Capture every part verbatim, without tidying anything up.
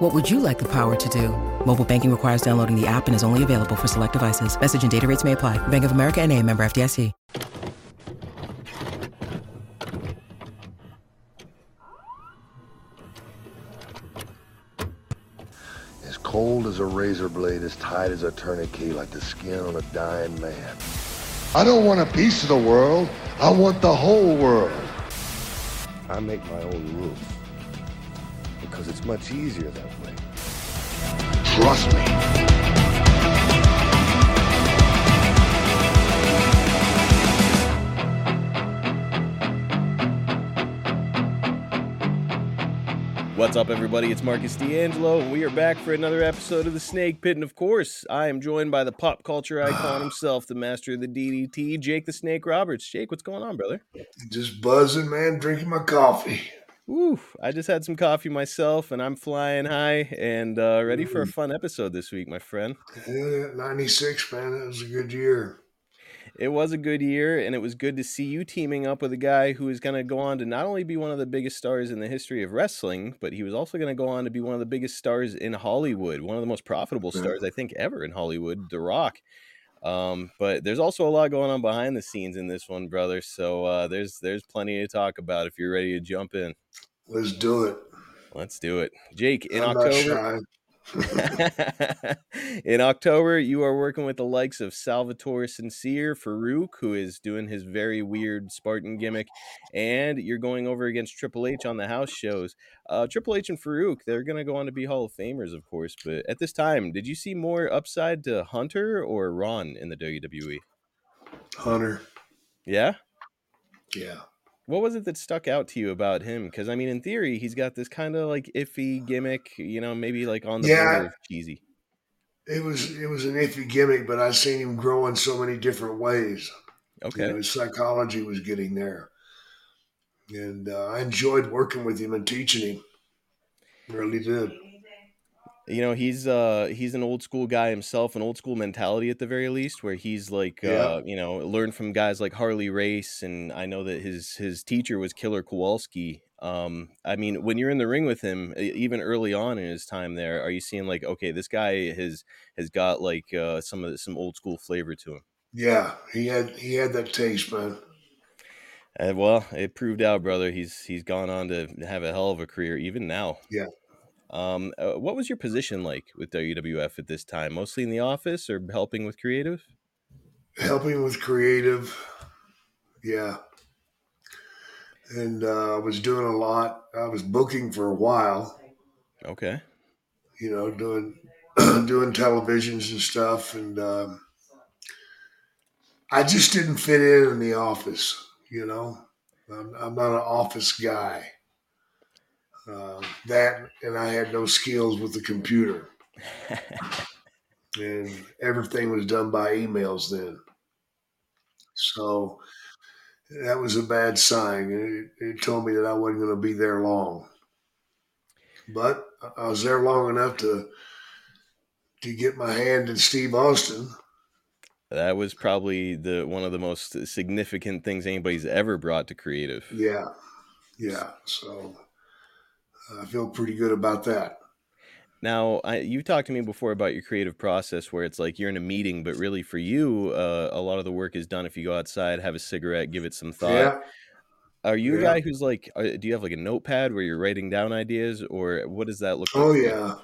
What would you like the power to do? Mobile banking requires downloading the app and is only available for select devices. Message and data rates may apply. Bank of America N A, member F D I C. As cold as a razor blade, as tight as a tourniquet, like the skin on a dying man. I don't want a piece of the world. I want the whole world. I make my own rules because it's much easier that way. Trust me. What's up, everybody? It's Marcus D'Angelo, and we are back for another episode of The Snake Pit. And of course, I am joined by the pop culture icon himself, the master of the D D T, Jake the Snake Roberts. Jake, what's going on, brother? Just buzzing, man, drinking my coffee. Ooh, I just had some coffee myself, and I'm flying high and uh, ready for a fun episode this week, my friend. Yeah, ninety-six, man, that was a good year. It was a good year, and it was good to see you teaming up with a guy who is going to go on to not only be one of the biggest stars in the history of wrestling, but he was also going to go on to be one of the biggest stars in Hollywood, one of the most profitable stars, I think, ever in Hollywood, The Rock. Um, but there's also a lot going on behind the scenes in this one, brother. So uh, there's there's plenty to talk about if you're ready to jump in. Let's do it. Let's do it. Jake, in I'm October. in October, you are working with the likes of Salvatore Sincere, Farooq, who is doing his very weird Spartan gimmick, and you're going over against Triple H on the house shows. Uh, Triple H and Farooq, they're going to go on to be Hall of Famers, of course, but at this time, did you see more upside to Hunter or Ron in the W W E? Hunter. Yeah? Yeah. What was it that stuck out to you about him? Because, I mean, in theory, he's got this kind of, like, iffy gimmick, you know, maybe, like, on the yeah, border of cheesy. It was, it was an iffy gimmick, but I've seen him grow in so many different ways. Okay. You know, his psychology was getting there. And uh, I enjoyed working with him and teaching him. Really did. You know, he's uh he's an old school guy himself, an old school mentality at the very least, where he's like, yeah. uh, you know, learned from guys like Harley Race. And I know that his his teacher was Killer Kowalski. Um, I mean, when you're in the ring with him, even early on in his time there, are you seeing like, OK, this guy has has got like uh, some of the, some old school flavor to him? Yeah, he had he had that taste, man. And well, it proved out, brother. He's he's gone on to have a hell of a career even now. Yeah. Um, uh, what was your position like with W W F at this time? Mostly in the office or helping with creative? Helping with creative, yeah. And uh, I was doing a lot. I was booking for a while. Okay. You know, doing doing televisions and stuff, and um, I just didn't fit in in the office. You know, I'm, I'm not an office guy. Uh, that and I had no skills with the computer, and everything was done by emails then. So that was a bad sign. It, it told me that I wasn't going to be there long. But I was there long enough to to get my hand in Steve Austin. That was probably the one of the most significant things anybody's ever brought to creative. Yeah, yeah. So. I feel pretty good about that. Now, I, you talked to me before about your creative process where it's like you're in a meeting, but really for you, uh, a lot of the work is done if you go outside, have a cigarette, give it some thought. Yeah. Are you yeah. a guy who's like, are, do you have like a notepad where you're writing down ideas, or what does that look like? Oh, yeah.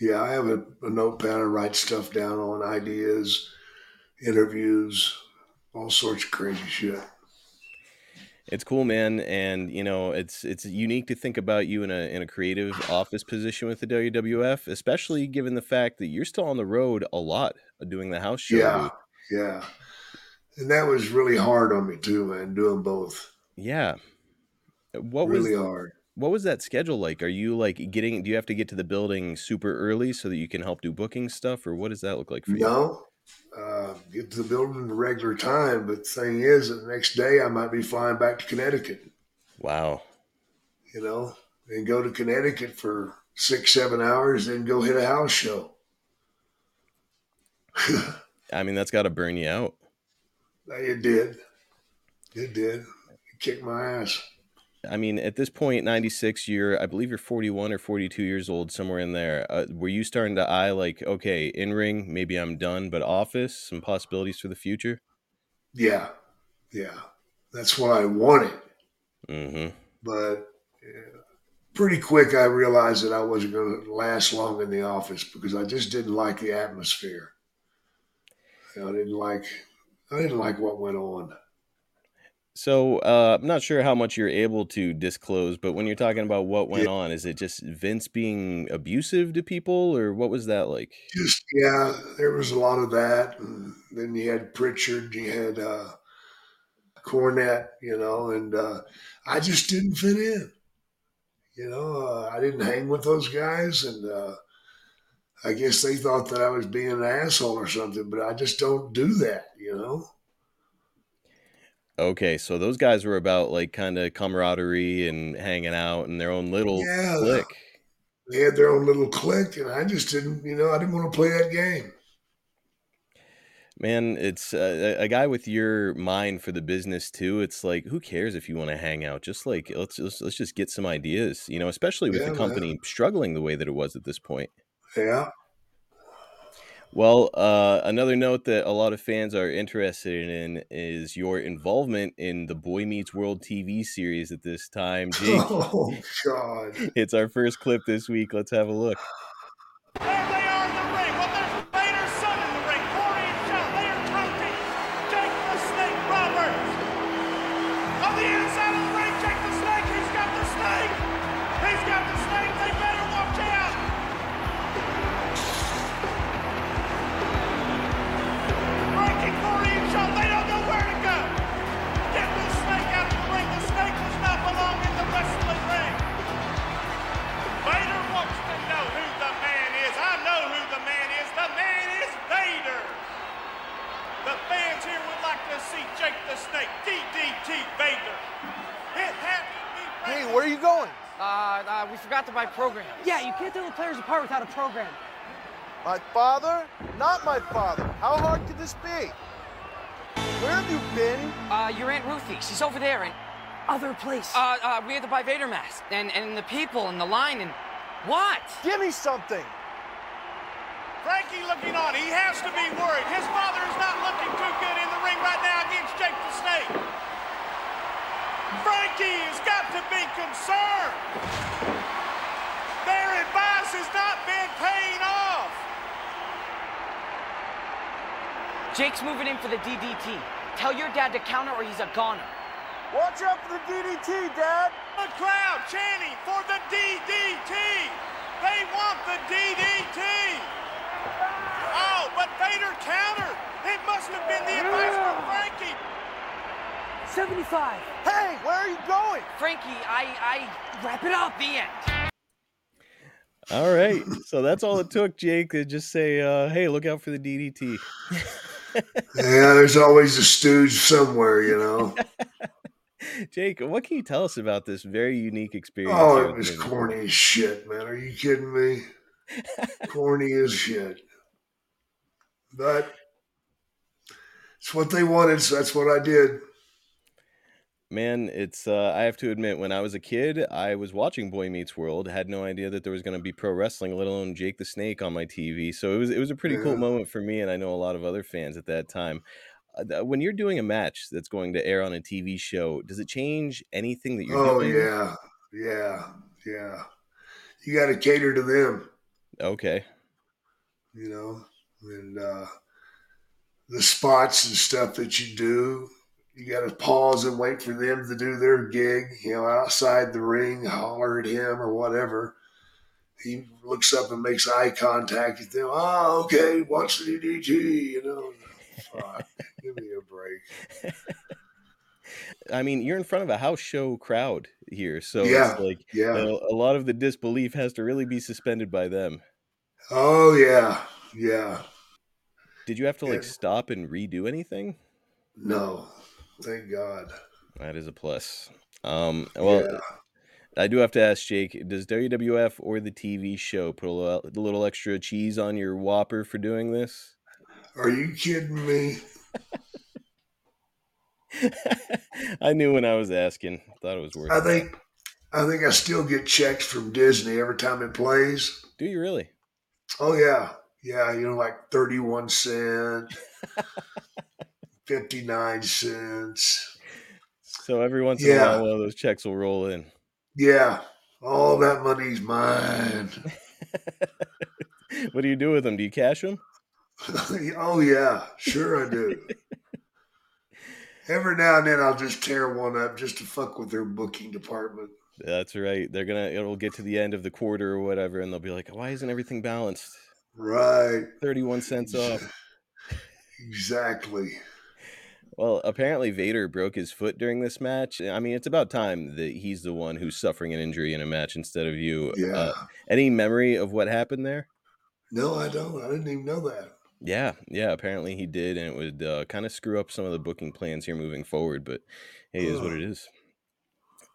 Yeah, I have a, a notepad. I write stuff down on ideas, interviews, all sorts of crazy shit. It's cool, man, and you know it's it's unique to think about you in a in a creative office position with the W W F, especially given the fact that you're still on the road a lot doing the house show. Yeah, yeah, and that was really hard on me too, man. Doing both. Yeah, what really was, hard. What was that schedule like? Are you like getting? Do you have to get to the building super early so that you can help do booking stuff, or what does that look like for you? No, uh, get to the building in the regular time. But the thing is, the next day I might be flying back to Connecticut. Wow. You know, and go to Connecticut for six, seven hours, then go hit a house show. I mean, that's got to burn you out. It did. It did. It kicked my ass. I mean, at this point, ninety-six, you're, I believe you're forty-one or forty-two years old, somewhere in there. Uh, were you starting to eye like, okay, in-ring, maybe I'm done, but office, some possibilities for the future? Yeah. Yeah. That's what I wanted. Mm-hmm. But yeah, pretty quick, I realized that I wasn't going to last long in the office because I just didn't like the atmosphere. I didn't like, I didn't like what went on. So uh, I'm not sure how much you're able to disclose, but when you're talking about what went yeah. on, is it just Vince being abusive to people, or what was that like? Just yeah, there was a lot of that. And then you had Pritchard, you had uh, Cornette, you know, and uh, I just didn't fit in. You know, uh, I didn't hang with those guys, and uh, I guess they thought that I was being an asshole or something, but I just don't do that, you know. Okay, so those guys were about like kind of camaraderie and hanging out and their own little yeah, clique. They had their own little clique, and I just didn't, you know, I didn't want to play that game. Man, it's uh, a guy with your mind for the business too. It's like, who cares if you want to hang out? Just like let's let's, let's just get some ideas, you know, especially with yeah, the company man. struggling the way that it was at this point. Yeah. Well, uh, another note that a lot of fans are interested in is your involvement in the Boy Meets World T V series at this time. Jake, oh, God. It's our first clip this week. Let's have a look. There they are in the ring. Well, there's Vader's son in the ring. Corey and John, they are trophies. Jake the Snake Roberts. On the inside of the ring, Jake the Snake. He's got the snake. He's got the snake. They better watch out. They don't know where to go. Get the snake out of the ring. The snake does not belong in the wrestling ring. Vader wants to know who the man is. I know who the man is. The man is Vader. The fans here would like to see Jake the Snake, D D T Vader. It happened. Hey, where are you going? Uh, uh, we forgot to buy programs. Yeah, you can't tell the players apart without a program. My father? Not my father. How hard could this be? Where have you been? Uh, your Aunt Ruthie. She's over there in other place. Uh, uh, we had to buy Vader masks. And, and the people and the line and what? Give me something. Frankie looking on. He has to be worried. His father is not looking too good in the ring right now against Jake the Snake. Frankie has got to be concerned. Their advice has not been paying off. Jake's moving in for the D D T. Tell your dad to counter or he's a goner. Watch out for the D D T, Dad. The crowd chanting for the D D T. They want the D D T. Oh, but Vader countered. It must have been the advice from Frankie. seventy-five. Hey, where are you going? Frankie, I, I, wrap it up, the end. All right. So that's all it took, Jake, to just say, uh, hey, look out for the D D T. Yeah, there's always a stooge somewhere, you know. Jake, what can you tell us about this very unique experience? Oh, it was corny as shit, man. Are you kidding me? Corny as shit. But it's what they wanted, so that's what I did. Man, it's uh, I have to admit, when I was a kid, I was watching Boy Meets World, had no idea that there was going to be pro wrestling, let alone Jake the Snake on my T V. So it was it was a pretty yeah. cool moment for me, and I know a lot of other fans at that time. Uh, when you're doing a match that's going to air on a T V show, does it change anything that you're oh, doing? Oh, yeah, yeah, yeah. You got to cater to them. Okay. You know, and uh, the spots and stuff that you do, you got to pause and wait for them to do their gig, you know, outside the ring, holler at him or whatever. He looks up and makes eye contact with them. Oh, okay, watch the D D T, you know. Fuck, give me a break. I mean, you're in front of a house show crowd here, so yeah, it's like yeah. a, a lot of the disbelief has to really be suspended by them. Oh, yeah, yeah. Did you have to like yeah. stop and redo anything? No, thank God. That is a plus. Um, well, yeah. I do have to ask, Jake, does W W F or the T V show put a little, a little extra cheese on your Whopper for doing this? Are you kidding me? I knew when I was asking. Thought it was worth it. I think, I think I still get checks from Disney every time it plays. Do you really? Oh yeah, yeah. You know, like thirty-one cent, fifty-nine cents. So every once in yeah. a while, one of those checks will roll in. Yeah, all that money's mine. What do you do with them? Do you cash them? Oh yeah, sure I do. Every now and then I'll just tear one up just to fuck with their booking department. That's right. They're gonna it'll get to the end of the quarter or whatever, and they'll be like, "Why isn't everything balanced?" Right. Thirty-one cents off. Exactly. Well, apparently Vader broke his foot during this match. I mean, it's about time that he's the one who's suffering an injury in a match instead of you. Yeah. Uh, any memory of what happened there? No, I don't. I didn't even know that. Yeah, yeah, apparently he did, and it would uh, kind of screw up some of the booking plans here moving forward, but hey, it is what it is.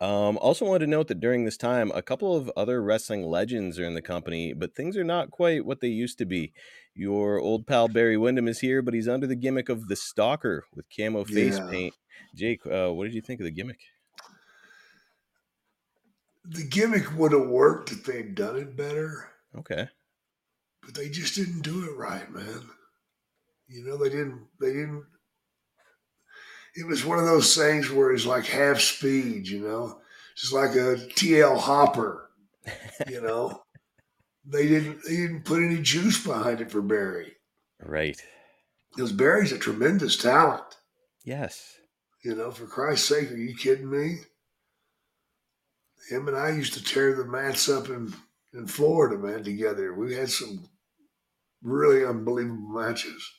Um, also wanted to note that during this time, a couple of other wrestling legends are in the company, but things are not quite what they used to be. Your old pal Barry Windham is here, but he's under the gimmick of the Stalker with camo face yeah. paint. Jake, uh, what did you think of the gimmick? The gimmick would have worked if they'd done it better. Okay. But they just didn't do it right, man. You know, they didn't, they didn't, it was one of those things where it's like half speed, you know, just like a T L Hopper, you know, they didn't, they didn't put any juice behind it for Barry. Right. Because Barry's a tremendous talent. Yes. You know, for Christ's sake, are you kidding me? Him and I used to tear the mats up and, in Florida, man, together. We had some really unbelievable matches.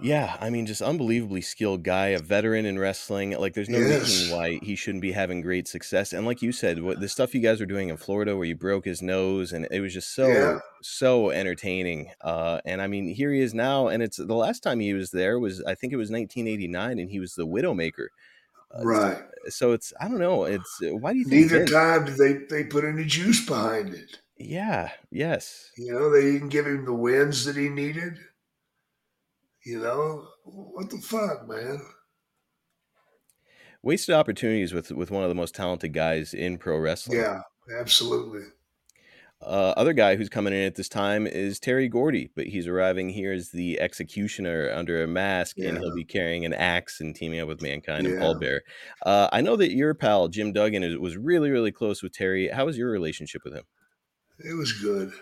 Yeah, I mean, just unbelievably skilled guy, a veteran in wrestling. Like, there's no yes. reason why he shouldn't be having great success. And like you said, what the stuff you guys were doing in Florida where you broke his nose, and it was just so, yeah. so entertaining. Uh, and, I mean, here he is now, and it's the last time he was there was, I think it was nineteen eighty-nine, and he was the Widowmaker. Uh, right. So it's, I don't know. It's, why do you think neither Vince... time did they, they put any juice behind it? Yeah. Yes. You know, they didn't give him the wins that he needed. You know, what the fuck, man? Wasted opportunities with, with one of the most talented guys in pro wrestling. Yeah, absolutely. Uh, other guy who's coming in at this time is Terry Gordy, but he's arriving here as the Executioner under a mask, yeah. and he'll be carrying an axe and teaming up with Mankind yeah. and Paul Bear. Uh, I know that your pal, Jim Duggan, is, was really, really close with Terry. How was your relationship with him? It was good.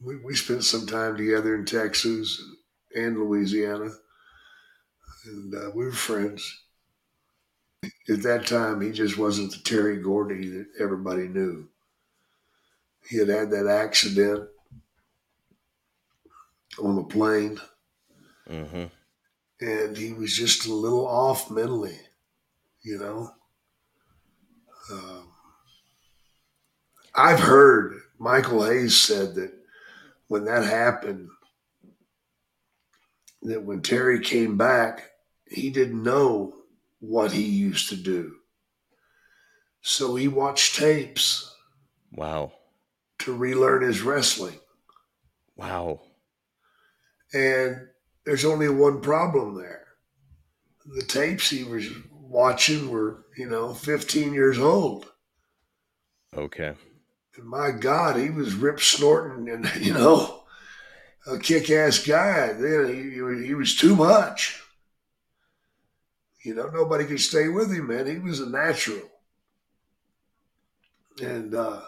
We, we spent some time together in Texas and Louisiana, and uh, we were friends. At that time, he just wasn't the Terry Gordy that everybody knew. He had had that accident on the plane, mm-hmm. and he was just a little off mentally, you know. Um, I've heard Michael Hayes said that when that happened, that when Terry came back, he didn't know what he used to do. So he watched tapes. Wow. To relearn his wrestling. Wow. And there's only one problem there. The tapes he was watching were, you know, fifteen years old. Okay. And my God, he was rip snorting and, you know, a kick-ass guy. Then he, he was too much. You know, nobody could stay with him, man. He was a natural. And, uh,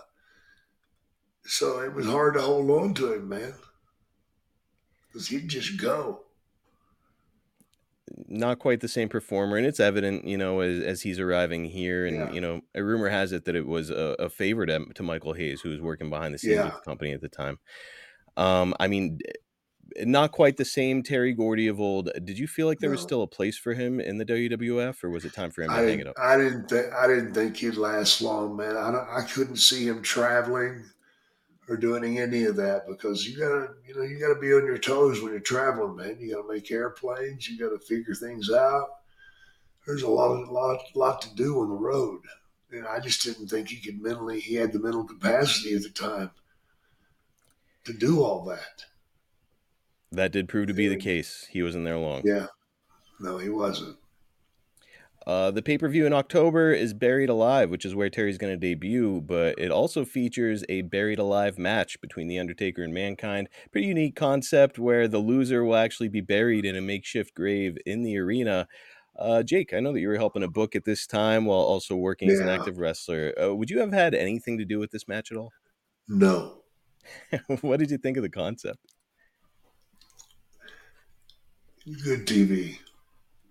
So it was hard to hold on to him, man, because he'd just go. Not quite the same performer, and it's evident, you know, as, as he's arriving here. And, yeah. you know, a rumor has it that it was a, a favor to, to Michael Hayes, who was working behind the scenes yeah. of the company at the time. Um, I mean, not quite the same Terry Gordy of old. Did you feel like there no. was still a place for him in the W W F, or was it time for him I to hang it up? I didn't, th- I didn't think he'd last long, man. I, don't, I couldn't see him traveling. or doing any of that, because you gotta, you know, you gotta be on your toes when you're traveling, man. You gotta make airplanes. You gotta figure things out. There's a lot, a lot, lot to do on the road, and I just didn't think he could mentally. He had the mental capacity at the time to do all that. That did prove to be the case. He wasn't there long. Yeah, no, he wasn't. Uh, the pay-per-view in October is Buried Alive, which is where Terry's going to debut, but it also features a Buried Alive match between The Undertaker and Mankind. Pretty unique concept where the loser will actually be buried in a makeshift grave in the arena. Uh, Jake, I know that you were helping to book at this time while also working yeah. as an active wrestler. Uh, would you have had anything to do with this match at all? No. What did you think of the concept? Good T V.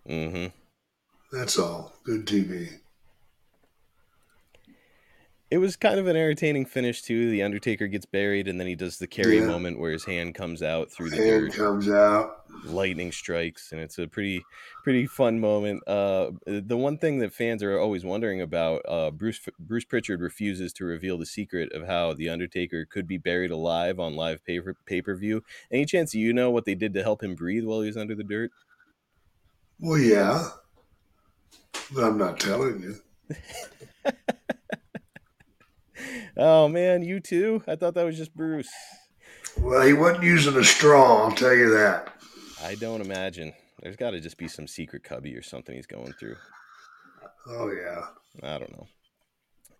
Mm-hmm. That's all. Good T V. It was kind of an entertaining finish, too. The Undertaker gets buried, and then he does the carry yeah. moment where his hand comes out through the hand dirt. comes out. Lightning strikes, and it's a pretty pretty fun moment. Uh, the one thing that fans are always wondering about, uh, Bruce Bruce Pritchard refuses to reveal the secret of how The Undertaker could be buried alive on live pay-per- pay-per-view. Any chance you know what they did to help him breathe while he was under the dirt? Well, yeah. But I'm not telling you. Oh, man, you too? I thought that was just Bruce. Well, he wasn't using a straw, I'll tell you that. I don't imagine. There's got to just be some secret cubby or something he's going through. Oh, yeah. I don't know.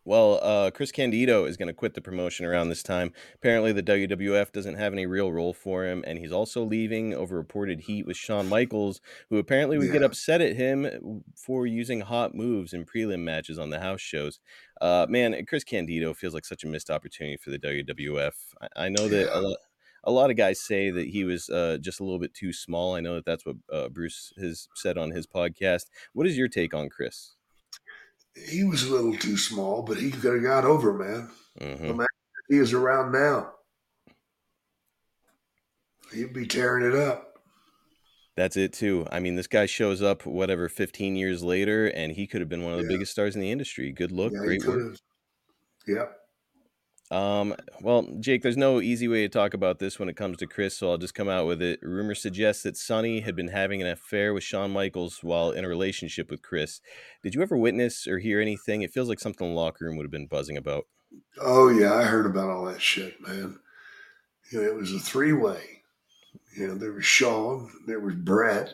Well, uh, Chris Candido is going to quit the promotion around this time. Apparently, the W W F doesn't have any real role for him, and he's also leaving over reported heat with Shawn Michaels, who apparently would yeah. get upset at him for using hot moves in prelim matches on the house shows. Uh, man, Chris Candido feels like such a missed opportunity for the W W F. I, I know that yeah. a, lot, a lot of guys say that he was uh, just a little bit too small. I know that that's what uh, Bruce has said on his podcast. What is your take on Chris? He was a little too small, but he could have got over, man. Mm-hmm. Imagine if he is around now. He'd be tearing it up. That's it, too. I mean, this guy shows up, whatever, fifteen years later, and he could have been one of the yeah. biggest stars in the industry. Good look, yeah, great work. Yeah. Um, well, Jake, there's no easy way to talk about this when it comes to Chris, so I'll just come out with it. Rumor suggests that Sunny had been having an affair with Shawn Michaels while in a relationship with Chris. Did you ever witness or hear anything? It feels like something in the locker room would have been buzzing about. Oh, yeah, I heard about all that shit, man. You know, it was a three-way. You know, there was Shawn, there was Bret.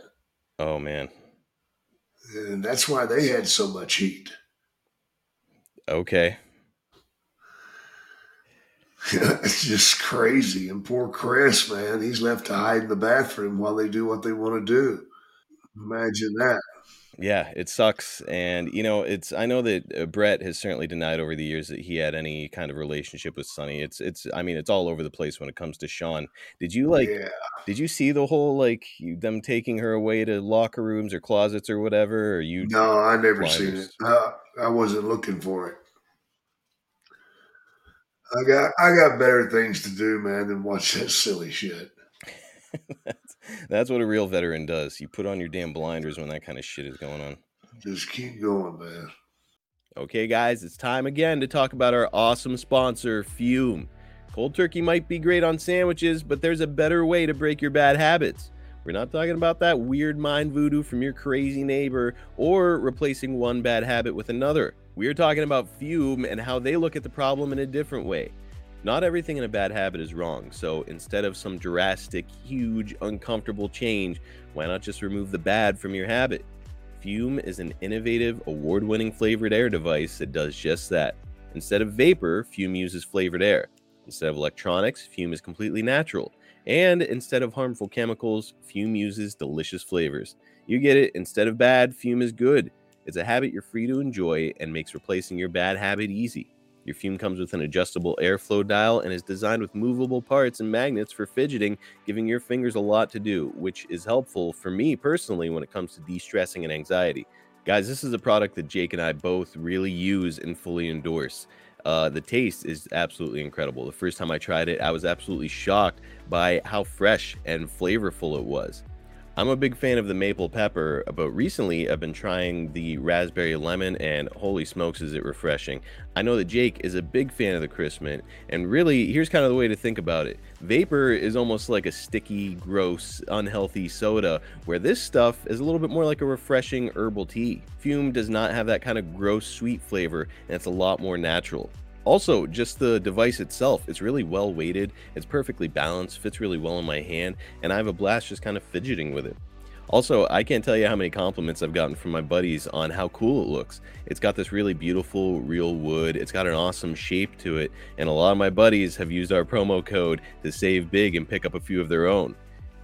Oh, man. And that's why they had so much heat. Okay. It's just crazy. And poor Chris, man, he's left to hide in the bathroom while they do what they want to do. Imagine that. Yeah, it sucks. And, you know, it's I know that Bret has certainly denied over the years that he had any kind of relationship with Sonny. It's it's I mean, it's all over the place when it comes to Shawn. Did you like yeah. did you see the whole like them taking her away to locker rooms or closets or whatever? Or you? No, I never climbers? seen it. Uh, I wasn't looking for it. I got I got better things to do, man, than watch that silly shit. that's, that's what a real veteran does. You put on your damn blinders when that kind of shit is going on. Just keep going, man. Okay, guys, it's time again to talk about our awesome sponsor, Füm. Cold turkey might be great on sandwiches, but there's a better way to break your bad habits. We're not talking about that weird mind voodoo from your crazy neighbor or replacing one bad habit with another. We are talking about Füm and how they look at the problem in a different way. Not everything in a bad habit is wrong, so instead of some drastic, huge, uncomfortable change, why not just remove the bad from your habit? Füm is an innovative, award-winning flavored air device that does just that. Instead of vapor, Füm uses flavored air. Instead of electronics, Füm is completely natural. And instead of harmful chemicals, Füm uses delicious flavors. You get it, instead of bad, Füm is good. It's a habit you're free to enjoy and makes replacing your bad habit easy. Your Füm comes with an adjustable airflow dial and is designed with movable parts and magnets for fidgeting, giving your fingers a lot to do, which is helpful for me personally when it comes to de-stressing and anxiety. Guys, this is a product that Jake and I both really use and fully endorse. Uh, the taste is absolutely incredible. The first time I tried it, I was absolutely shocked by how fresh and flavorful it was. I'm a big fan of the maple pepper, but recently I've been trying the raspberry lemon, and holy smokes is it refreshing. I know that Jake is a big fan of the crisp mint, and really here's kind of the way to think about it. Vapor is almost like a sticky, gross, unhealthy soda, where this stuff is a little bit more like a refreshing herbal tea. Füm does not have that kind of gross sweet flavor, and it's a lot more natural. Also, just the device itself, it's really well weighted, it's perfectly balanced, fits really well in my hand, and I have a blast just kind of fidgeting with it. Also, I can't tell you how many compliments I've gotten from my buddies on how cool it looks. It's got this really beautiful real wood, it's got an awesome shape to it, and a lot of my buddies have used our promo code to save big and pick up a few of their own.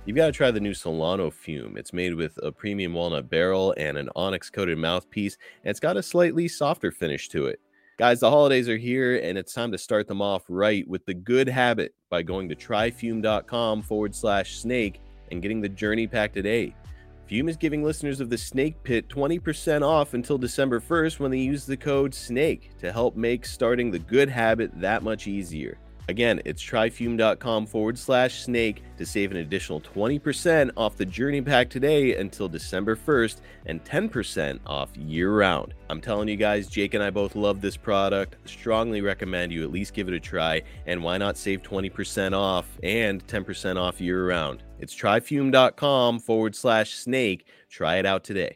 You've got to try the new Solano Füm. It's made with a premium walnut barrel and an onyx coated mouthpiece, and it's got a slightly softer finish to it. Guys, the holidays are here, and it's time to start them off right with the good habit by going to tryfum.com forward slash snake and getting the journey pack today. Füm is giving listeners of the Snake Pit twenty percent off until December first when they use the code SNAKE to help make starting the good habit that much easier. Again, it's tryfum.com forward slash snake to save an additional twenty percent off the journey pack today until December first and ten percent off year round. I'm telling you guys, Jake and I both love this product. Strongly recommend you at least give it a try, and why not save twenty percent off and ten percent off year round. It's tryfum.com forward slash snake. Try it out today.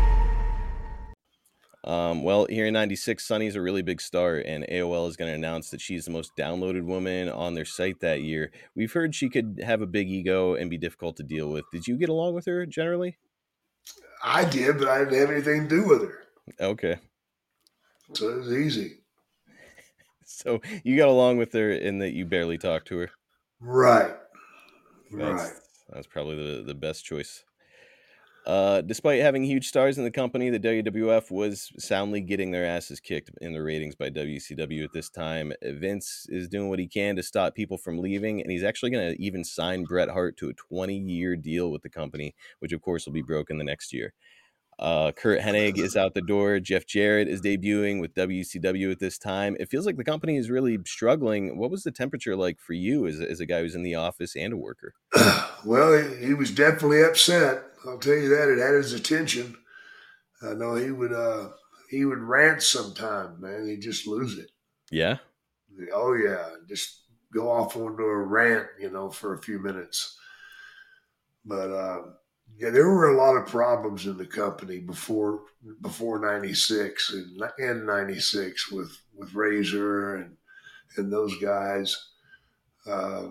Um, well, here in ninety-six, Sunny's a really big star, and A O L is going to announce that she's the most downloaded woman on their site that year. We've heard she could have a big ego and be difficult to deal with. Did you get along with her generally? I did, but I didn't have anything to do with her. Okay. So it was easy. So you got along with her in that you barely talked to her? Right. That's, right. That's probably the, the best choice. Uh, despite having huge stars in the company, the W W F was soundly getting their asses kicked in the ratings by W C W at this time. Vince is doing what he can to stop people from leaving, and he's actually going to even sign Bret Hart to a twenty-year deal with the company, which of course will be broken the next year. Uh, Kurt Hennig is out the door. Jeff Jarrett is debuting with W C W at this time. It feels like the company is really struggling. What was the temperature like for you as, as a guy who's in the office and a worker? Well, he, he was definitely upset. I'll tell you that. It had his attention. I know he would uh, he would rant sometime, man. He'd just lose it. Yeah? Oh, yeah. Just go off onto a rant, you know, for a few minutes. But, uh, yeah, there were a lot of problems in the company before before ninety-six and, and ninety-six with, with Razor and, and those guys. Uh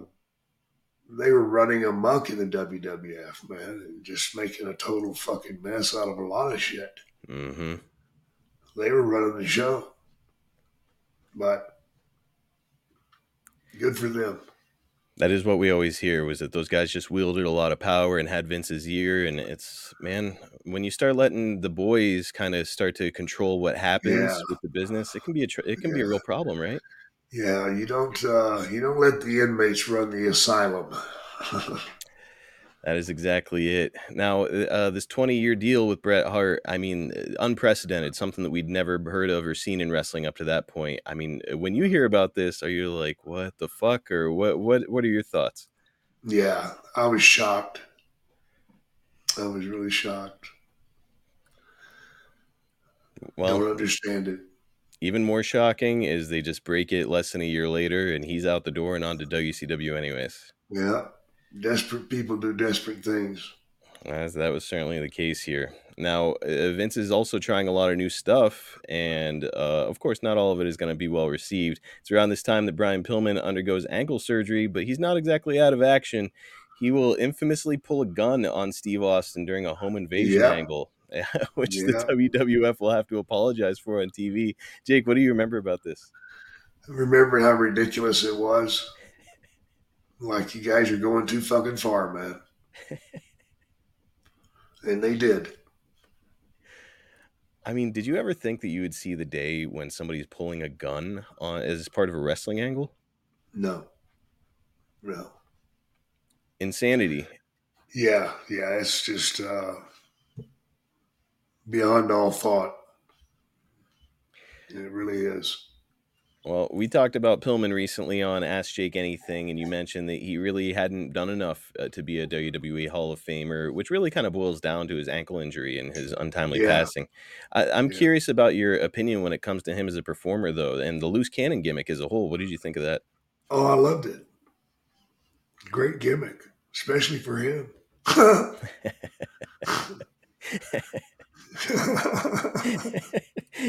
They were running amok in the W W F, man, and just making a total fucking mess out of a lot of shit. Mm-hmm. They were running the show, but good for them. That is what we always hear, was that those guys just wielded a lot of power and had Vince's ear. And it's, man, when you start letting the boys kind of start to control what happens yeah. with the business, it can be a tr- it can yeah. be a real problem, right? Yeah, you don't uh, you don't let the inmates run the asylum. That is exactly it. Now, uh, this twenty-year deal with Bret Hart, I mean, unprecedented, something that we'd never heard of or seen in wrestling up to that point. I mean, when you hear about this, are you like, what the fuck? Or what, what, what are your thoughts? Yeah, I was shocked. I was really shocked. Well, I don't understand it. Even more shocking is they just break it less than a year later, and he's out the door and on to W C W anyways. Yeah. Desperate people do desperate things. As that was certainly the case here. Now, Vince is also trying a lot of new stuff, and uh, of course, not all of it is going to be well received. It's around this time that Brian Pillman undergoes ankle surgery, but he's not exactly out of action. He will infamously pull a gun on Steve Austin during a home invasion yeah. angle. Which yeah. the W W F will have to apologize for on T V. Jake, what do you remember about this? I remember how ridiculous it was. Like, you guys are going too fucking far, man. And they did. I mean, did you ever think that you would see the day when somebody's pulling a gun on as part of a wrestling angle? No. No. Insanity. Yeah, yeah, it's just uh, beyond all thought. It really is. Well, we talked about Pillman recently on Ask Jake Anything, and you mentioned that he really hadn't done enough uh, to be a W W E Hall of Famer, which really kind of boils down to his ankle injury and his untimely yeah. passing. I, I'm yeah. curious about your opinion when it comes to him as a performer, though, and the loose cannon gimmick as a whole. What did you think of that? Oh, I loved it. Great gimmick, especially for him.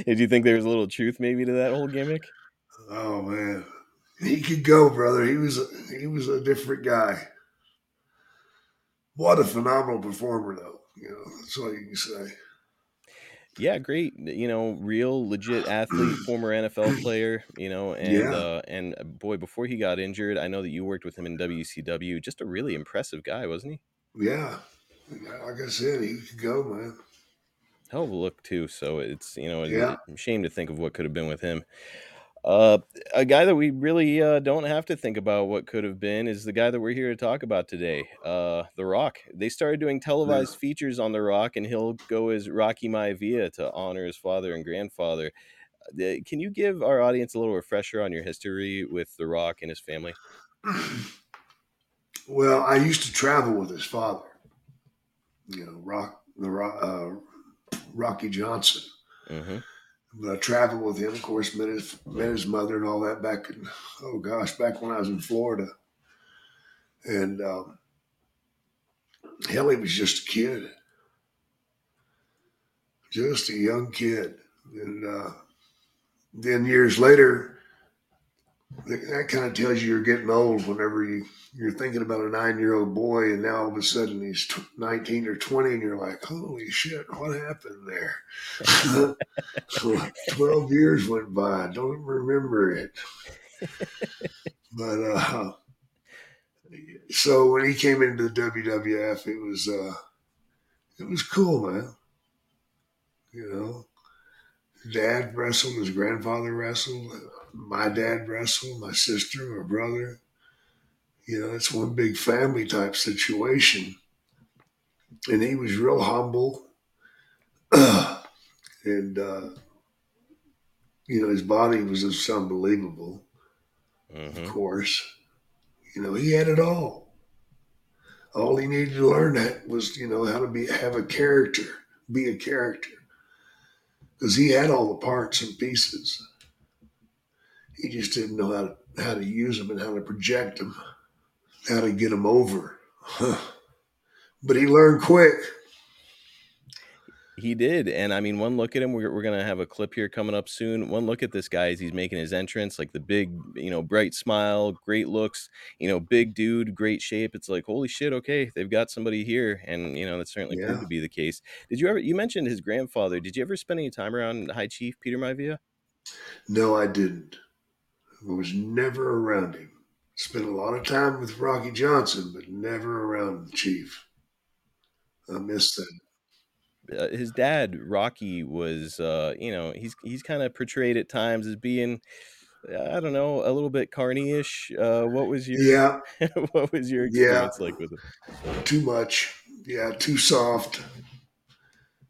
Did you think there was a little truth maybe to that whole gimmick? Oh man, he could go, brother. He was he was a different guy. What a phenomenal performer, though. You know, that's all you can say. Yeah, great. You know, real legit athlete, former N F L player. You know, and yeah. uh, and boy, before he got injured, I know that you worked with him in W C W. Just a really impressive guy, wasn't he? Yeah, like I said, he could go, man. Hell of a look too. So it's you know, yeah. a shame to think of what could have been with him. Uh, a guy that we really uh, don't have to think about what could have been is the guy that we're here to talk about today, uh, The Rock. They started doing televised yeah. features on The Rock, and he'll go as Rocky Maivia to honor his father and grandfather. Uh, can you give our audience a little refresher on your history with The Rock and his family? Well, I used to travel with his father, you know, Rock, the Rock, uh, Rocky Johnson. Mm-hmm. But I traveled with him, of course, met his, met his mother and all that back in, oh gosh, back when I was in Florida. And um, hell, he was just a kid. Just a young kid. And uh, then years later, that kind of tells you you're getting old whenever you, you're thinking about a nine-year-old boy and now all of a sudden he's nineteen or twenty and you're like, holy shit, what happened there? twelve years went by. I don't remember it. But uh, so when he came into the W W F, it was, uh, it was cool, man. You know, Dad wrestled, his grandfather wrestled, my dad wrestled, my sister, my brother. You know, it's one big family type situation. And he was real humble. And, uh, you know, his body was just unbelievable, mm-hmm. of course. You know, he had it all. All he needed to learn that was, you know, how to be have a character, be a character. Because he had all the parts and pieces. He just didn't know how to, how to use them and how to project them, how to get them over. But he learned quick. He did. And I mean, one look at him, we're, we're going to have a clip here coming up soon. One look at this guy as he's making his entrance, like the big, you know, bright smile, great looks, you know, big dude, great shape. It's like, holy shit. Okay. They've got somebody here. And, you know, that certainly yeah. proved to be the case. Did you ever, you mentioned his grandfather. Did you ever spend any time around High Chief Peter Maivia? No, I didn't. I was never around him. Spent a lot of time with Rocky Johnson, but never around the Chief. I miss that. Uh, his dad, Rocky, was, uh, you know, he's he's kind of portrayed at times as being, I don't know, a little bit carny-ish. Uh, what was your yeah? What was your experience yeah. like with him? Too much, yeah, too soft.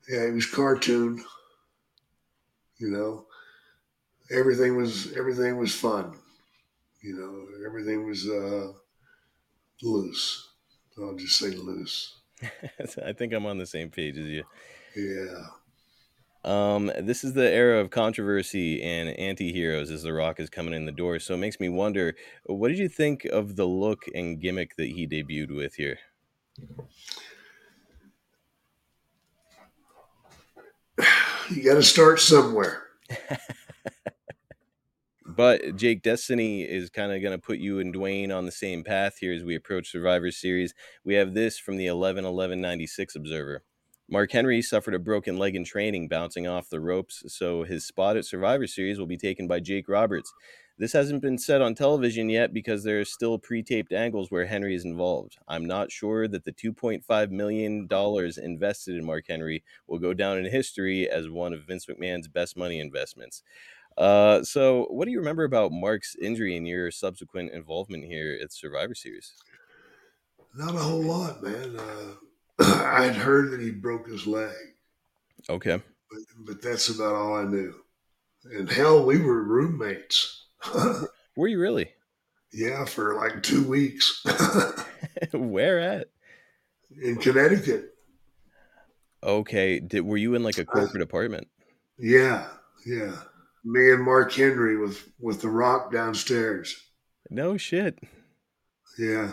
Yeah, he was cartoon. You know, everything was everything was fun. You know, everything was uh, loose. I'll just say loose. I think I'm on the same page as you. Yeah. Um, this is the era of controversy and anti-heroes as The Rock is coming in the door. So it makes me wonder, what did you think of the look and gimmick that he debuted with here? You got to start somewhere. But Jake, Destiny is kind of going to put you and Dwayne on the same path here as we approach Survivor Series. We have this from the eleven eleven ninety-six Observer. Mark Henry suffered a broken leg in training, bouncing off the ropes, so his spot at Survivor Series will be taken by Jake Roberts. This hasn't been said on television yet because there are still pre-taped angles where Henry is involved. I'm not sure that the two point five million dollars invested in Mark Henry will go down in history as one of Vince McMahon's best money investments. Uh, so what do you remember about Mark's injury and your subsequent involvement here at Survivor Series? Not a whole lot, man. Uh, I'd heard that he broke his leg. Okay. But, but that's about all I knew. And hell, we were roommates. Were you really? Yeah, for like two weeks. Where at? In Connecticut. Okay. Did, were you in like a corporate uh, apartment? Yeah, yeah. Me and Mark Henry with, with The Rock downstairs. No shit. Yeah.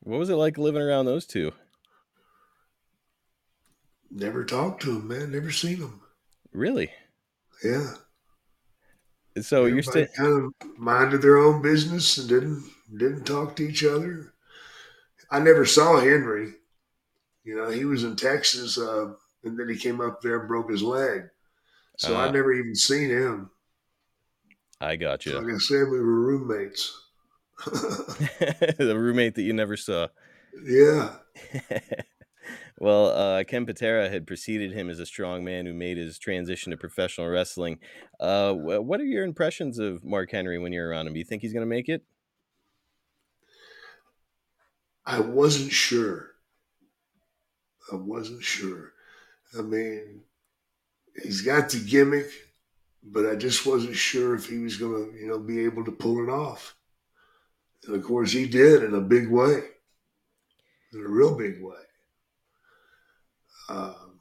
What was it like living around those two? Never talked to them, man. Never seen them. Really? Yeah. So everybody you're still kind of minded their own business and didn't didn't talk to each other. I never saw Henry. You know, he was in Texas, uh, and then he came up there and broke his leg. So uh, I never even seen him. I got you. So like I said, we were roommates. The roommate that you never saw. Yeah. Well, uh, Ken Patera had preceded him as a strong man who made his transition to professional wrestling. Uh, what are your impressions of Mark Henry when you're around him? Do you think he's going to make it? I wasn't sure. I wasn't sure. I mean, he's got the gimmick, but I just wasn't sure if he was going to, you know, be able to pull it off. And of course, he did in a big way, in a real big way. Um,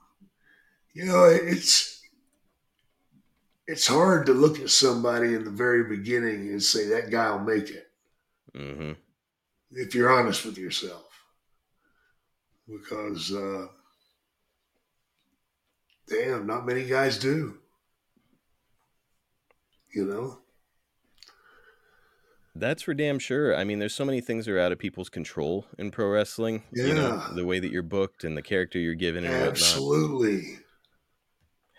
you know, it's it's hard to look at somebody in the very beginning and say that guy will make it. Mm-hmm. If you're honest with yourself, because uh, damn, not many guys do. You know, that's for damn sure. I mean, there's so many things that are out of people's control in pro wrestling. Yeah. You know, the way that you're booked and the character you're given and absolutely. Whatnot. Absolutely.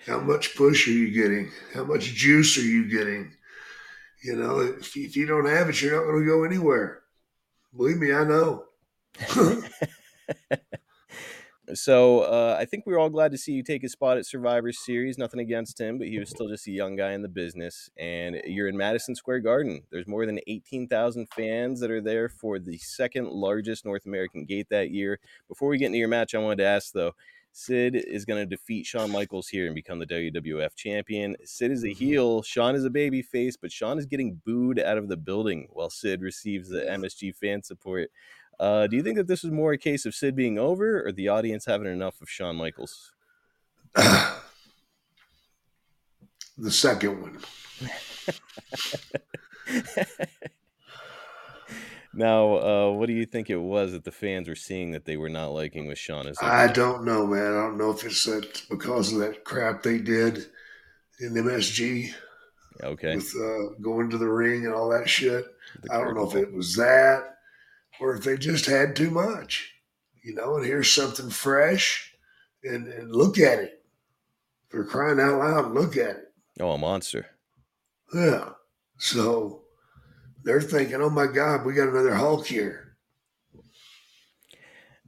How much push are you getting? How much juice are you getting? You know, if, if you don't have it, you're not going to go anywhere. Believe me, I know. So uh, I think we were all glad to see you take his spot at Survivor Series. Nothing against him, but he was still just a young guy in the business. And you're in Madison Square Garden. There's more than eighteen thousand fans that are there for the second largest North American gate that year. Before we get into your match, I wanted to ask, though, Sid is going to defeat Shawn Michaels here and become the W W F champion. Sid is a heel. Shawn is a babyface, but Shawn is getting booed out of the building while Sid receives the M S G fan support. Uh, do you think that this is more a case of Sid being over or the audience having enough of Shawn Michaels? The second one. Now, uh, what do you think it was that the fans were seeing that they were not liking with Shawn? As I don't know, man. I don't know if it's that because of that crap they did in M S G. Okay. With uh, going to the ring and all that shit. The I don't know if it was that. Or if they just had too much, you know, and here's something fresh and, and look at it. They're crying out loud, look at it. Oh, a monster. Yeah. So they're thinking, oh, my God, we got another Hulk here.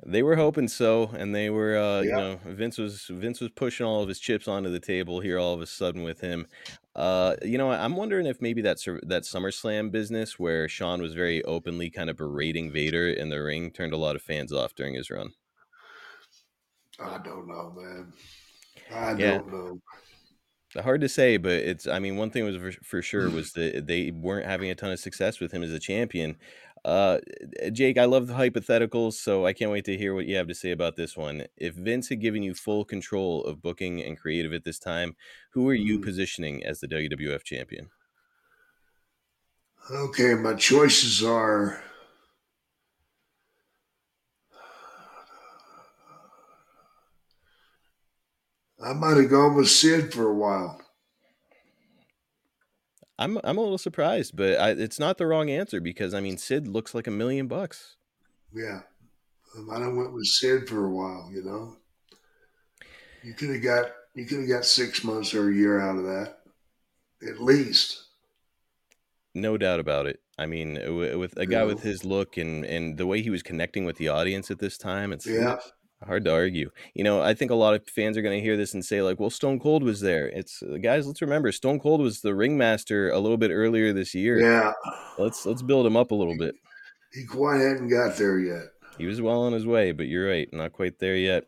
They were hoping so. And they were, uh, yeah. you know, Vince was Vince was pushing all of his chips onto the table here all of a sudden with him. Uh, you know, I'm wondering if maybe that that SummerSlam business where Shawn was very openly kind of berating Vader in the ring turned a lot of fans off during his run. I don't know, man. I yeah. don't know. Hard to say, but it's, I mean, one thing was for, for sure was that they weren't having a ton of success with him as a champion. Uh, Jake, I love the hypotheticals, so I can't wait to hear what you have to say about this one. If Vince had given you full control of booking and creative at this time, who are you positioning as the W W F champion? Okay, my choices are I might have gone with Sid for a while. I'm I'm a little surprised, but I, it's not the wrong answer because, I mean, Sid looks like a million bucks. Yeah. Um, I done went with Sid for a while, you know. You could have got you could have got six months or a year out of that, at least. No doubt about it. I mean, w- with a guy with his look and, and the way he was connecting with the audience at this time, it's yeah. hard to argue. You know, I think a lot of fans are going to hear this and say, like, well, Stone Cold was there. It's uh, guys, let's remember Stone Cold was the ringmaster a little bit earlier this year. Yeah. Let's let's build him up a little bit. He quite hadn't got there yet. He was well on his way, but you're right. Not quite there yet.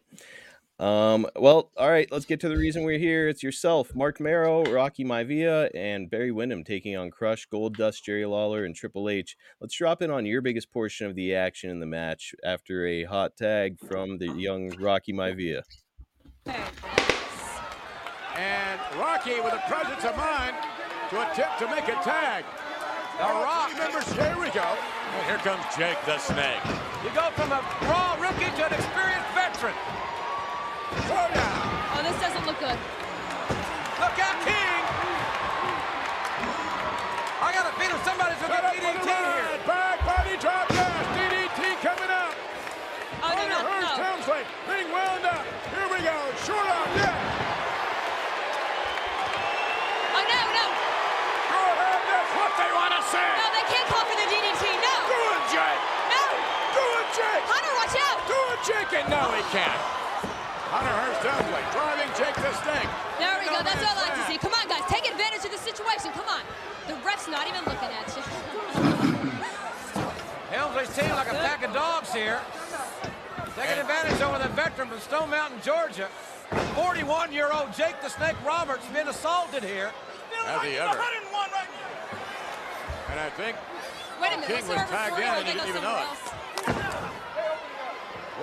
Um, well, all right, let's get to the reason we're here. It's yourself, Mark Merrow, Rocky Maivia, and Barry Windham taking on Crush, Goldust, Jerry Lawler, and Triple H. Let's drop in on your biggest portion of the action in the match after a hot tag from the young Rocky Maivia. And Rocky, with a presence of mind, to attempt to make a tag. The Rock members, here we go. And here comes Jake the Snake. You go from a raw rookie to an experienced veteran. Slow down. Oh, this doesn't look good. Look out, King! I got a feeling somebody's going to get D D T here. Back body drop, yes. D D T coming up. Oh, no, no, no. Helmsley being wound up. Here we go. Short up, yes. Oh, no, no. Go ahead, that's what they want to say. No, they can't call for the D D T, no. Do it, Jake. No. Do it, Jake. Hunter, watch out. Do it, Jake. And no, he can't. Hunter Hearst Helmsley driving Jake the Snake. There we go. That's all I like to see. Come on, guys. Take advantage of the situation. Come on. The ref's not even looking at you. Helmsley's team like a pack of dogs here. Taking advantage over the veteran from Stone Mountain, Georgia. forty-one-year-old Jake the Snake Roberts being assaulted here. As the other. And I think Wait a minute, King was tagged in and he didn't even know it.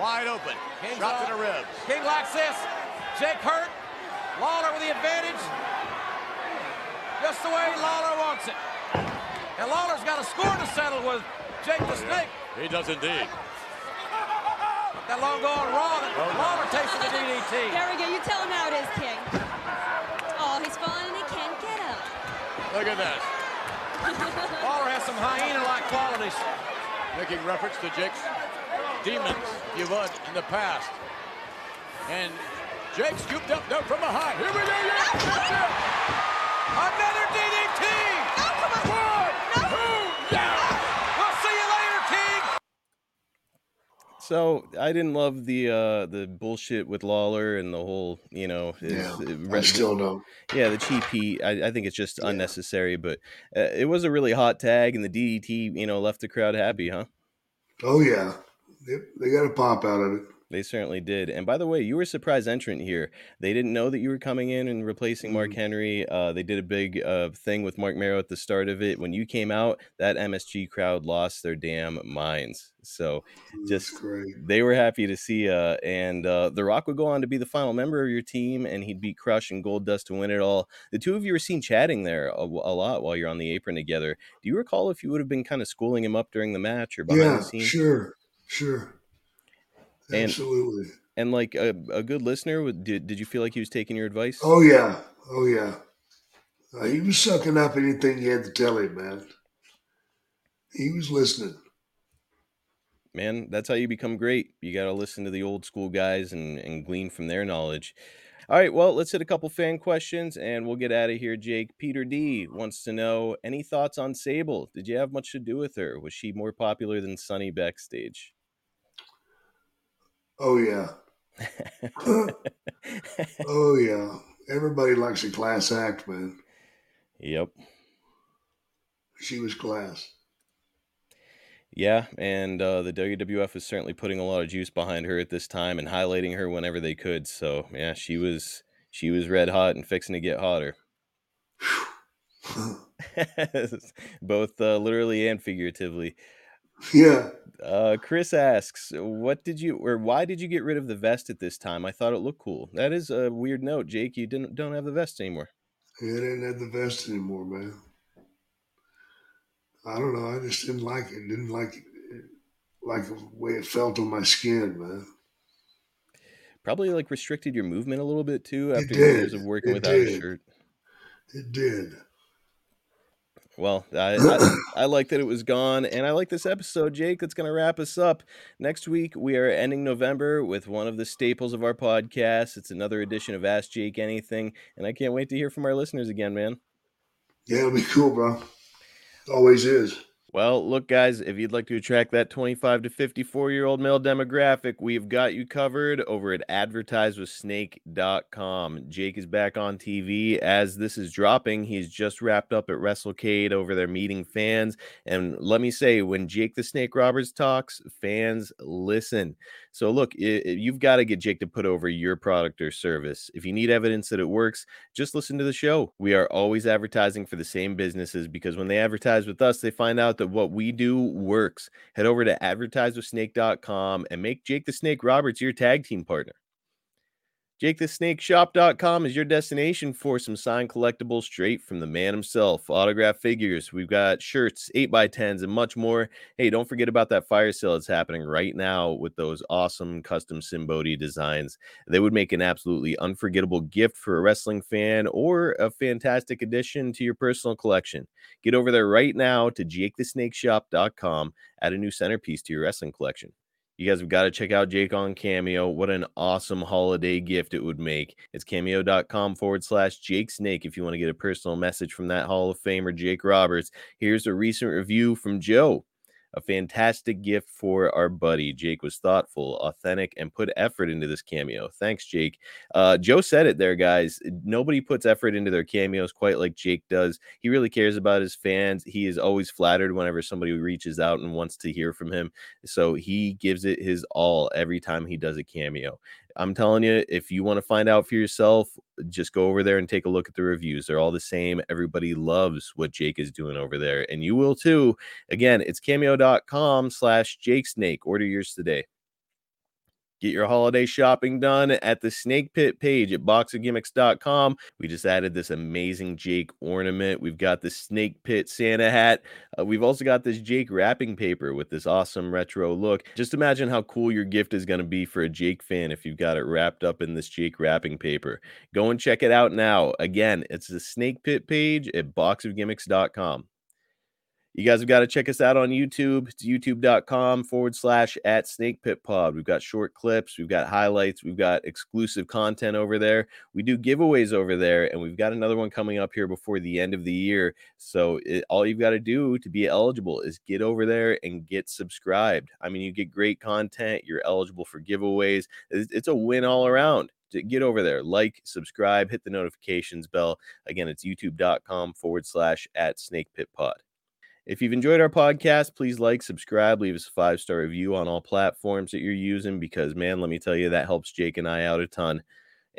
Wide open. King's shot on. To the ribs. King likes this. Jake hurt. Lawler with the advantage. Just the way Lawler wants it. And Lawler's got a score to settle with Jake the Snake. Yeah, he does indeed. That long going wrong. Oh, Lawler takes it to the D D T. There we go. You tell him how it is, King. Oh, he's falling and he can't get up. Look at this. Lawler has some hyena-like qualities. Making reference to Jake's demons you've had in the past. And Jake scooped up no, from a high. Here we go, yes! Oh, another D D T! No, come on. One, no. Two, yeah! We'll see you later, King! So, I didn't love the uh, the bullshit with Lawler and the whole, you know... Yeah, it, it, I still don't. Yeah, the cheap heat. I, I think it's just yeah. unnecessary, but uh, it was a really hot tag, and the D D T, you know, left the crowd happy, huh? Oh, yeah. They got a pop out of it. They certainly did. And by the way, you were a surprise entrant here. They didn't know that you were coming in and replacing mm-hmm. Mark Henry. Uh, they did a big uh, thing with Mark Merrow at the start of it. When you came out, that M S G crowd lost their damn minds. So That's just great. They were happy to see you. Uh, and uh, The Rock would go on to be the final member of your team, and he'd beat Crush and Goldust to win it all. The two of you were seen chatting there a, a lot while you're on the apron together. Do you recall if you would have been kind of schooling him up during the match or behind yeah, the scenes? Yeah, sure. Sure. Absolutely. And, and like a, a good listener, did, did you feel like he was taking your advice? Oh, yeah. Oh, yeah. Uh, he was sucking up anything you had to tell him, man. He was listening. Man, that's how you become great. You got to listen to the old school guys and, and glean from their knowledge. All right, well, let's hit a couple fan questions, and we'll get out of here, Jake. Peter D. wants to know, any thoughts on Sable? Did you have much to do with her? Was she more popular than Sunny backstage? Oh, yeah. oh, yeah. Everybody likes a class act, man. Yep. She was class. Yeah, and uh, the W W F is certainly putting a lot of juice behind her at this time and highlighting her whenever they could. So, yeah, she was she was red hot and fixing to get hotter. Both uh, literally and figuratively. Yeah. Uh, Chris asks, what did you or why did you get rid of the vest at this time? I thought it looked cool. That is a weird note, Jake. You didn't don't have the vest anymore. Yeah, I didn't have the vest anymore, man. I don't know. I just didn't like it. Didn't like it, like the way it felt on my skin, man. Probably like restricted your movement a little bit too after years of working it without did. a shirt. It did. Well, I, I I like that it was gone, and I like this episode, Jake. That's going to wrap us up. Next week, we are ending November with one of the staples of our podcast. It's another edition of Ask Jake Anything, and I can't wait to hear from our listeners again, man. Yeah, it'll be cool, bro. Always is. Well, look, guys, if you'd like to attract that twenty-five to fifty-four-year-old male demographic, we've got you covered over at advertise with snake dot com. Jake is back on T V as this is dropping. He's just wrapped up at WrestleCade over there meeting fans. And let me say, when Jake the Snake Roberts talks, fans listen. So, look, it, it, you've got to get Jake to put over your product or service. If you need evidence that it works, just listen to the show. We are always advertising for the same businesses because when they advertise with us, they find out that what we do works. Head over to advertise with snake dot com and make Jake the Snake Roberts your tag team partner. Jake the Snake Shop dot com is your destination for some signed collectibles straight from the man himself. Autograph figures, we've got shirts, eight by tens, and much more. Hey, don't forget about that fire sale that's happening right now with those awesome custom Simbodi designs. They would make an absolutely unforgettable gift for a wrestling fan or a fantastic addition to your personal collection. Get over there right now to Jake the Snake Shop dot com. Add a new centerpiece to your wrestling collection. You guys have got to check out Jake on Cameo. What an awesome holiday gift it would make. It's cameo.com forward slash Jake Snake if you want to get a personal message from that Hall of Famer, Jake Roberts. Here's a recent review from Joe. A fantastic gift for our buddy. Jake was thoughtful, authentic, and put effort into this cameo. Thanks, Jake. Uh, Joe said it there, guys. Nobody puts effort into their cameos quite like Jake does. He really cares about his fans. He is always flattered whenever somebody reaches out and wants to hear from him. So he gives it his all every time he does a cameo. I'm telling you, if you want to find out for yourself, just go over there and take a look at the reviews. They're all the same. Everybody loves what Jake is doing over there, and you will too. Again, it's cameo.com slash Jake Snake. Order yours today. Get your holiday shopping done at the Snake Pit page at box of gimmicks dot com. We just added this amazing Jake ornament. We've got the Snake Pit Santa hat. Uh, we've also got this Jake wrapping paper with this awesome retro look. Just imagine how cool your gift is going to be for a Jake fan if you've got it wrapped up in this Jake wrapping paper. Go and check it out now. Again, it's the Snake Pit page at box of gimmicks dot com. You guys have got to check us out on YouTube. It's youtube.com forward slash at Snake Pit Pod. We've got short clips. We've got highlights. We've got exclusive content over there. We do giveaways over there, and we've got another one coming up here before the end of the year. So it, all you've got to do to be eligible is get over there and get subscribed. I mean, you get great content. You're eligible for giveaways. It's a win all around. Get over there, like, subscribe, hit the notifications bell. Again, it's youtube.com forward slash at Snake Pit Pod. If you've enjoyed our podcast, please like, subscribe, leave us a five-star review on all platforms that you're using because, man, let me tell you, that helps Jake and I out a ton.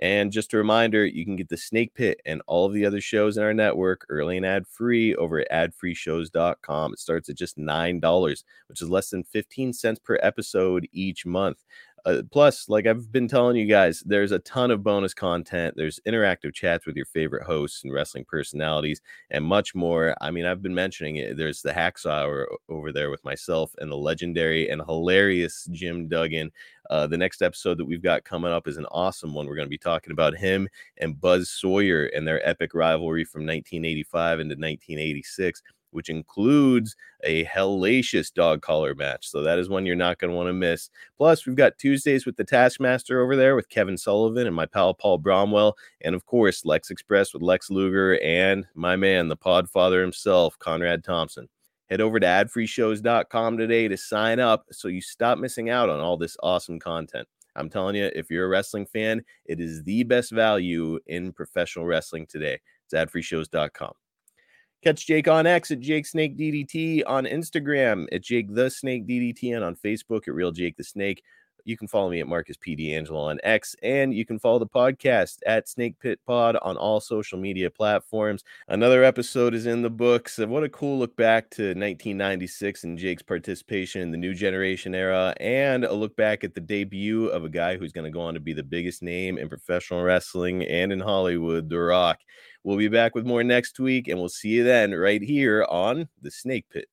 And just a reminder, you can get the Snake Pit and all of the other shows in our network early and ad-free over at ad free shows dot com. It starts at just nine dollars, which is less than fifteen cents per episode each month. Uh, plus, like I've been telling you guys, there's a ton of bonus content. There's interactive chats with your favorite hosts and wrestling personalities and much more. I mean, I've been mentioning it. There's the Hacksaw Hour over there with myself and the legendary and hilarious Jim Duggan. Uh, the next episode that we've got coming up is an awesome one. We're going to be talking about him and Buzz Sawyer and their epic rivalry from nineteen eighty-five into nineteen eighty-six. Which includes a hellacious dog collar match. So that is one you're not going to want to miss. Plus, we've got Tuesdays with the Taskmaster over there with Kevin Sullivan and my pal Paul Bromwell. And, of course, Lex Express with Lex Luger and my man, the Podfather himself, Conrad Thompson. Head over to ad free shows dot com today to sign up so you stop missing out on all this awesome content. I'm telling you, if you're a wrestling fan, it is the best value in professional wrestling today. It's ad free shows dot com. Catch Jake on X at Jake Snake D D T, on Instagram at Jake the Snake D D T, and on Facebook at Real Jake the Snake. You can follow me at Marcus P. D'Angelo on X, and you can follow the podcast at Snake Pit Pod on all social media platforms. Another episode is in the books. What a cool look back to nineteen ninety-six and Jake's participation in the New Generation era, and a look back at the debut of a guy who's going to go on to be the biggest name in professional wrestling and in Hollywood, The Rock. We'll be back with more next week, and we'll see you then right here on The Snake Pit.